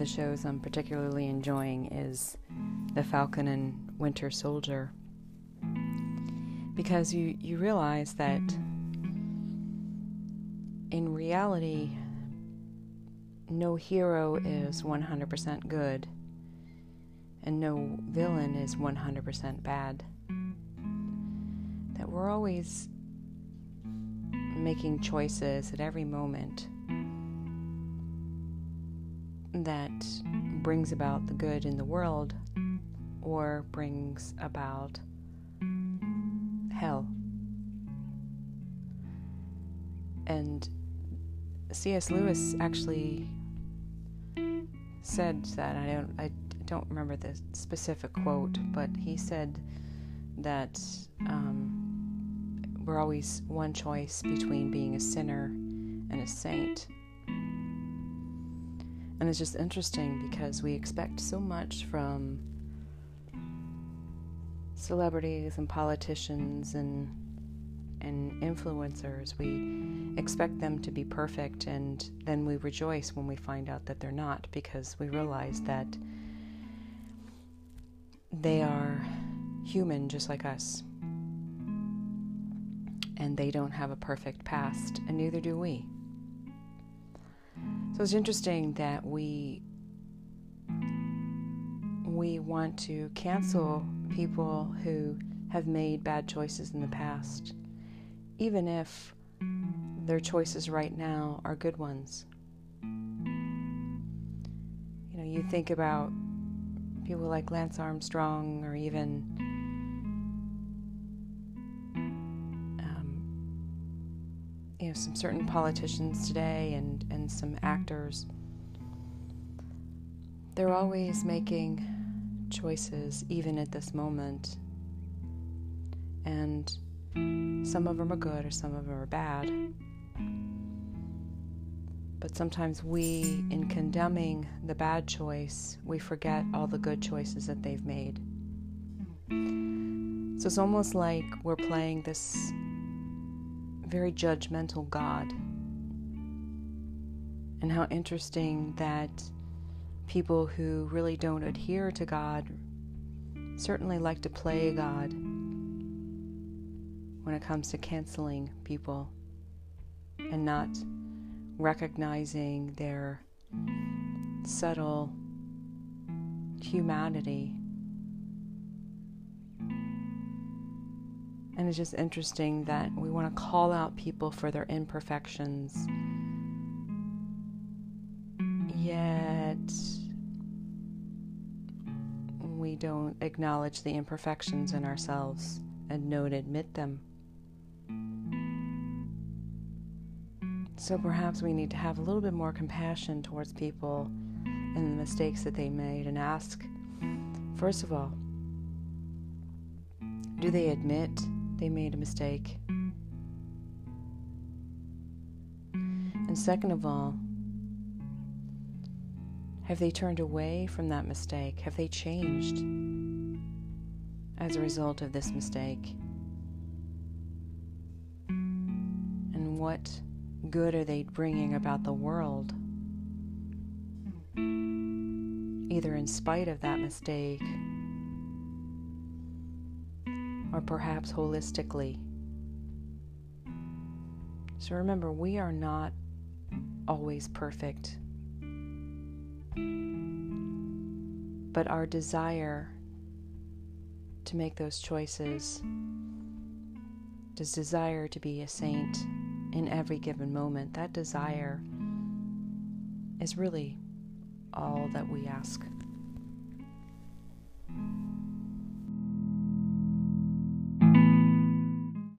the shows I'm particularly enjoying is The Falcon and Winter Soldier, because you realize that in reality, no hero is 100% good, and no villain is 100% bad. That we're always making choices at every moment that brings about the good in the world or brings about hell. And C.S. Lewis actually said that, I don't remember the specific quote, but he said that we're always one choice between being a sinner and a saint. And it's just interesting because we expect so much from celebrities and politicians and influencers. We expect them to be perfect, and then we rejoice when we find out that they're not, because we realize that they are human just like us, and they don't have a perfect past, and neither do we. So it's interesting that we want to cancel people who have made bad choices in the past, even if their choices right now are good ones. You know, you think about people like Lance Armstrong, or even some certain politicians today and some actors. They're always making choices, even at this moment. And some of them are good or some of them are bad. But sometimes we, in condemning the bad choice, we forget all the good choices that they've made. So it's almost like we're playing this very judgmental God. And how interesting that people who really don't adhere to God certainly like to play God when it comes to canceling people and not recognizing their subtle humanity. And it's just interesting that we want to call out people for their imperfections, yet we don't acknowledge the imperfections in ourselves and don't admit them. So perhaps we need to have a little bit more compassion towards people and the mistakes that they made, and ask, first of all, do they admit they made a mistake? And second of all, have they turned away from that mistake? Have they changed as a result of this mistake? And what good are they bringing about the world, either in spite of that mistake or perhaps holistically? So remember, we are not always perfect, but our desire to make those choices, this desire to be a saint in every given moment, that desire is really all that we ask.